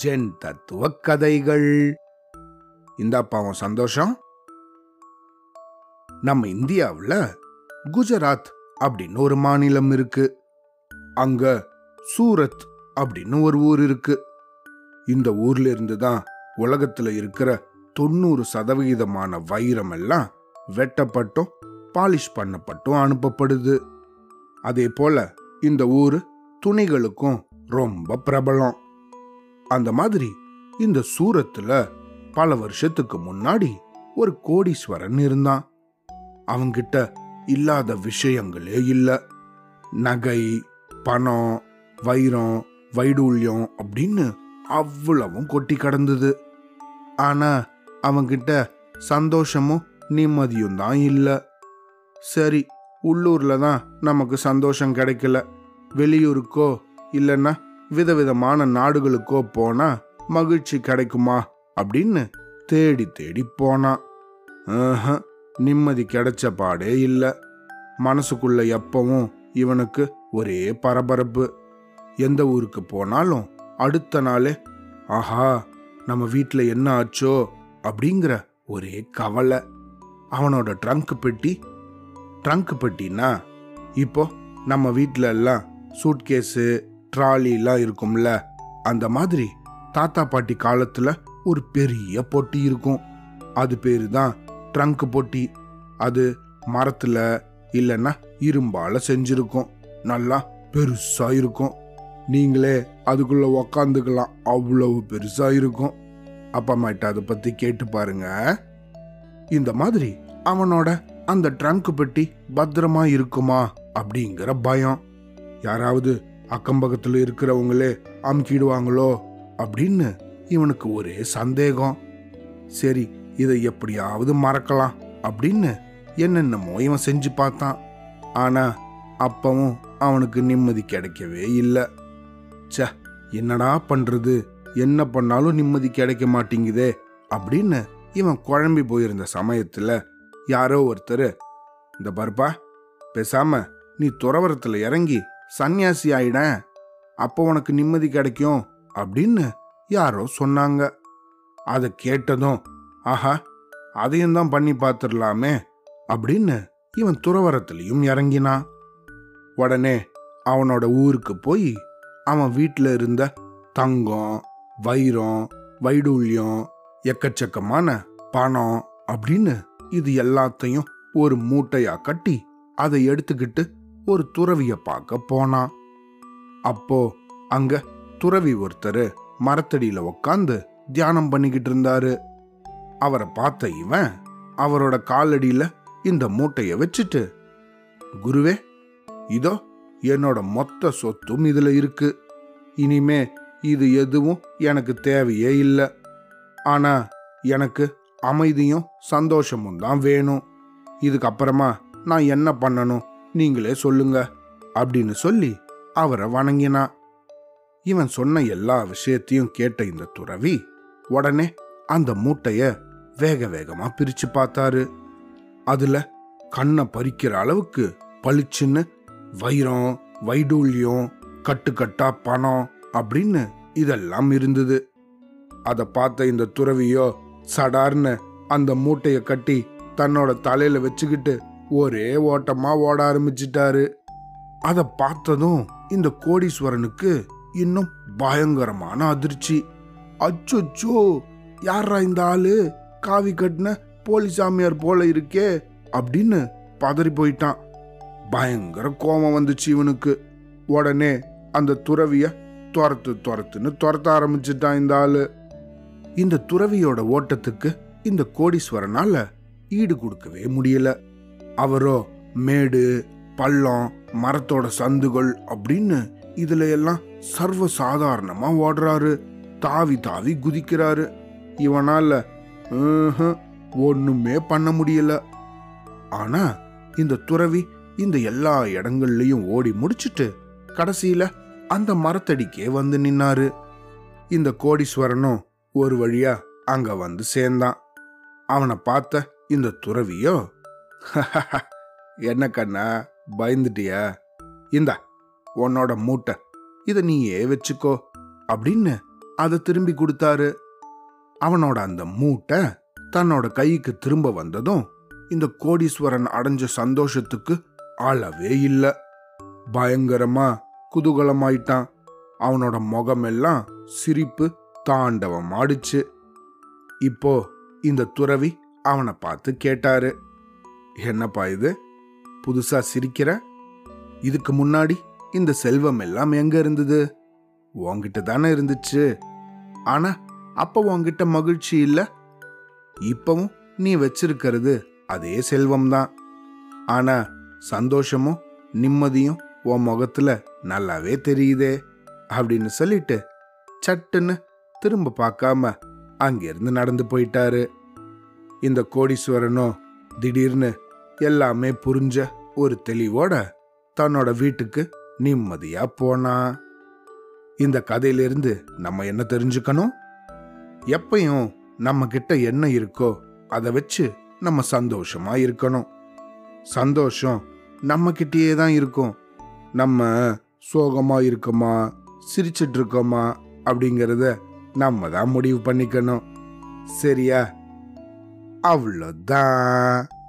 Gen தத்துவ கதைகள். இந்தாப்பாவும் சந்தோஷம். நம்ம இந்தியாவில் குஜராத் அப்படின்னு ஒரு மாநிலம் இருக்கு. அங்க சூரத் அப்படின்னு ஒரு ஊர் இருக்கு. இந்த ஊர்ல இருந்து தான் உலகத்துல இருக்கிற 90% வைரம் எல்லாம் வெட்டப்பட்டும் பாலிஷ் பண்ணப்பட்டும் அனுப்பப்படுது. அதே போல இந்த ஊர் துணிகளுக்கும் ரொம்ப பிரபலம். அந்த மாதிரி இந்த சூரத்துல பல வருஷத்துக்கு முன்னாடி ஒரு கோடீஸ்வரன் இருந்தான். அவங்கிட்ட இல்லாத விஷயங்களே இல்லை. நகை, பணம், வைரம், வைடூல்யம் அப்படின்னு அவ்வளவும் கொட்டி கடந்தது. ஆனா அவங்கிட்ட சந்தோஷமும் நிம்மதியும் தான் இல்லை. சரி, உள்ளூர்ல தான் நமக்கு சந்தோஷம் கிடைக்கல, வெளியூருக்கோ இல்லைன்னா விதவிதமான நாடுகளுக்கோ போனா மகிழ்ச்சி கிடைக்குமா அப்படின்னு தேடி தேடி போனான். நிம்மதி கிடைச்ச பாடே இல்லை. மனசுக்குள்ள எப்பவும் இவனுக்கு ஒரே பரபரப்பு. எந்த ஊருக்கு போனாலும் அடுத்த நாளே ஆஹா நம்ம வீட்டுல என்ன ஆச்சோ அப்படிங்கிற ஒரே கவலை. அவனோட ட்ரங்க் பெட்டினா இப்போ நம்ம வீட்ல எல்லாம் சூட்கேஸு, ட்ராலிலாம் இருக்கும்ல, அந்த மாதிரி தாத்தா பாட்டி காலத்துல ஒரு பெரிய பொட்டி இருக்கும். அது பேரு தான் ட்ரங்க் பொட்டி. அது மரத்துல இல்லைன்னா இரும்பால செஞ்சிருக்கும். நல்லா பெருசா இருக்கும். நீங்களே அதுக்குள்ள உக்காந்துக்கலாம், அவ்வளவு பெருசா இருக்கும். அப்பா அம்மாட்ட அதை பத்தி கேட்டு பாருங்க. இந்த மாதிரி அவனோட அந்த ட்ரங்க் பெட்டி பத்திரமா இருக்குமா அப்படிங்கிற பயம். யாராவது அக்கம்பக்கத்துல இருக்கிறவங்களே அமுக்கிடுவாங்களோ அப்படின்னு இவனுக்கு ஒரே சந்தேகம். சரி, இதை எப்படியாவது மறக்கலாம் அப்படின்னு என்னென்னமோ இவன் செஞ்சு பார்த்தான். ஆனா அப்பவும் அவனுக்கு நிம்மதி கிடைக்கவே இல்லை. சே, என்னடா பண்றது, என்ன பண்ணாலும் நிம்மதி கிடைக்க மாட்டேங்குதே அப்படின்னு இவன் குழம்பி போயிருந்த சமயத்துல யாரோ ஒருத்தர், இந்த பருப்பா பேசாம நீ துறவரத்துல இறங்கி சன்னியாசி ஆயிட, அப்போ உனக்கு நிம்மதி கிடைக்கும் அப்படின்னு யாரோ சொன்னாங்க. அதை கேட்டதும் ஆஹா அதையும் தான் பண்ணி பார்த்துடலாமே அப்படின்னு இவன் துறவரத்துலையும் இறங்கினான். உடனே அவனோட ஊருக்கு போய் அவன் வீட்டில் இருந்த தங்கம், வைரம், வைடூல்யம், எக்கச்சக்கமான பணம் அப்படின்னு இது எல்லாத்தையும் ஒரு மூட்டையா கட்டி அதை எடுத்துக்கிட்டு ஒரு துறவிய பார்க்க போனான். அப்போ அங்க துறவி ஒருத்தர் மரத்தடியில உக்காந்து தியானம் பண்ணிக்கிட்டு இருந்தாரு. அவரை பார்த்த இவன் அவரோட காலடியில இந்த மூட்டைய வச்சுட்டு, குருவே, இதோ என்னோட மொத்த சொத்தும் இதுல இருக்கு, இனிமே இது எதுவும் எனக்கு தேவையே இல்லை, ஆனா எனக்கு அமைதியும் சந்தோஷமும் தான் வேணும், இதுக்கப்புறமா நான் என்ன பண்ணணும் நீங்களே சொல்லுங்க அப்படின்னு சொல்லி அவரை வணங்கினா. இவன் சொன்ன எல்லா விஷயத்தையும் கேட்ட இந்த துறவி உடனே அந்த மூட்டைய வேக வேகமா பிரிச்சு பார்த்தாரு. அதுல கண்ணை பறிக்கிற அளவுக்கு பளிச்சுன்னு வைரம், வைடூல்யம், கட்டுக்கட்டா பணம் அப்படின்னு இதெல்லாம் இருந்தது. அதை பார்த்த இந்த துறவியோ சடார்னு அந்த மூட்டைய கட்டி தன்னோட தலையில வச்சுக்கிட்டு ஒரே ஓட்டமா ஓட ஆரம்பிச்சிட்டாரு. அதை பார்த்ததும் இந்த கோடீஸ்வரனுக்கு இன்னும் பயங்கரமான அதிர்ச்சி. அச்சோ, யாரா இந்த ஆளு, காவி கட்டின போலி சாமியார் போல இருக்கே அப்படின்னு பதறி போயிட்டான். பயங்கர கோபம் வந்துச்சு இவனுக்கு. உடனே அந்த துறவிய துரத்த ஆரம்பிச்சுட்டான் இந்த ஆளு. இந்த துறவியோட ஓட்டத்துக்கு இந்த கோடீஸ்வரனால ஈடு கொடுக்கவே முடியல. அவரோ மேடு, பள்ளம், மரத்தோட சந்துகள் அப்படின்னு இதுல எல்லாம் சர்வ சாதாரணமா ஓடுறாரு. தாவி தாவி குதிக்கிறாரு. இவனால ஒண்ணுமே பண்ண முடியல. ஆனா இந்த துறவி இந்த எல்லா இடங்கள்லயும் ஓடி முடிச்சுட்டு கடைசியில அந்த மரத்தடிக்கே வந்து நின்னாரு. இந்த கோடீஸ்வரனும் ஒரு வழியா அங்க வந்து சேர்ந்தான். அவனை பார்த்த இந்த துறவியோ, என்ன கண்ணா பயந்துட்டியா, இந்தா உன்னோட மூட்டை இதை நீயே வச்சுக்கோ அப்படின்னு அதை திரும்பி கொடுத்தாரு. அவனோட அந்த மூட்டை தன்னோட கைக்கு திரும்ப வந்ததும் இந்த கோடீஸ்வரன் அடைஞ்ச சந்தோஷத்துக்கு அளவே இல்லை. பயங்கரமா குதூகலமாயிட்டான். அவனோட முகமெல்லாம் சிரிப்பு தாண்டவம் ஆடிச்சு. இப்போ இந்த துறவி அவனை பார்த்து கேட்டாரு, என்னப்பா இது புதுசா சிரிக்கிற? இதுக்கு முன்னாடி இந்த செல்வம் எல்லாம் எங்க இருந்தது? உன்கிட்ட தானே இருந்துச்சு. ஆனா அப்ப உன்கிட்ட மகிழ்ச்சி இல்லை. இப்பவும் நீ வச்சிருக்கிறது அதே செல்வம்தான். ஆனா சந்தோஷமும் நிம்மதியும் உன் முகத்துல நல்லாவே தெரியுதே அப்படின்னு சொல்லிட்டு சட்டுன்னு திரும்ப பார்க்காம அங்கிருந்து நடந்து போயிட்டாரு. இந்த கோடீஸ்வரனோ திடீர்னு எல்லாமே புரிஞ்ச ஒரு தெளிவோட தன்னோட வீட்டுக்கு நிம்மதியா போனா. இந்த கதையிலிருந்து நம்ம என்ன தெரிஞ்சுக்கணும்? எப்பையும் நம்ம கிட்ட என்ன இருக்கோ அதை வச்சு நம்ம சந்தோஷமா இருக்கணும். சந்தோஷம் நம்ம கிட்டேயே தான் இருக்கும். நம்ம சோகமா இருக்கோமா சிரிச்சிட்டு இருக்கோமா அப்படிங்கிறத நம்ம தான் முடிவு பண்ணிக்கணும். சரியா? அவ்வளோதான்.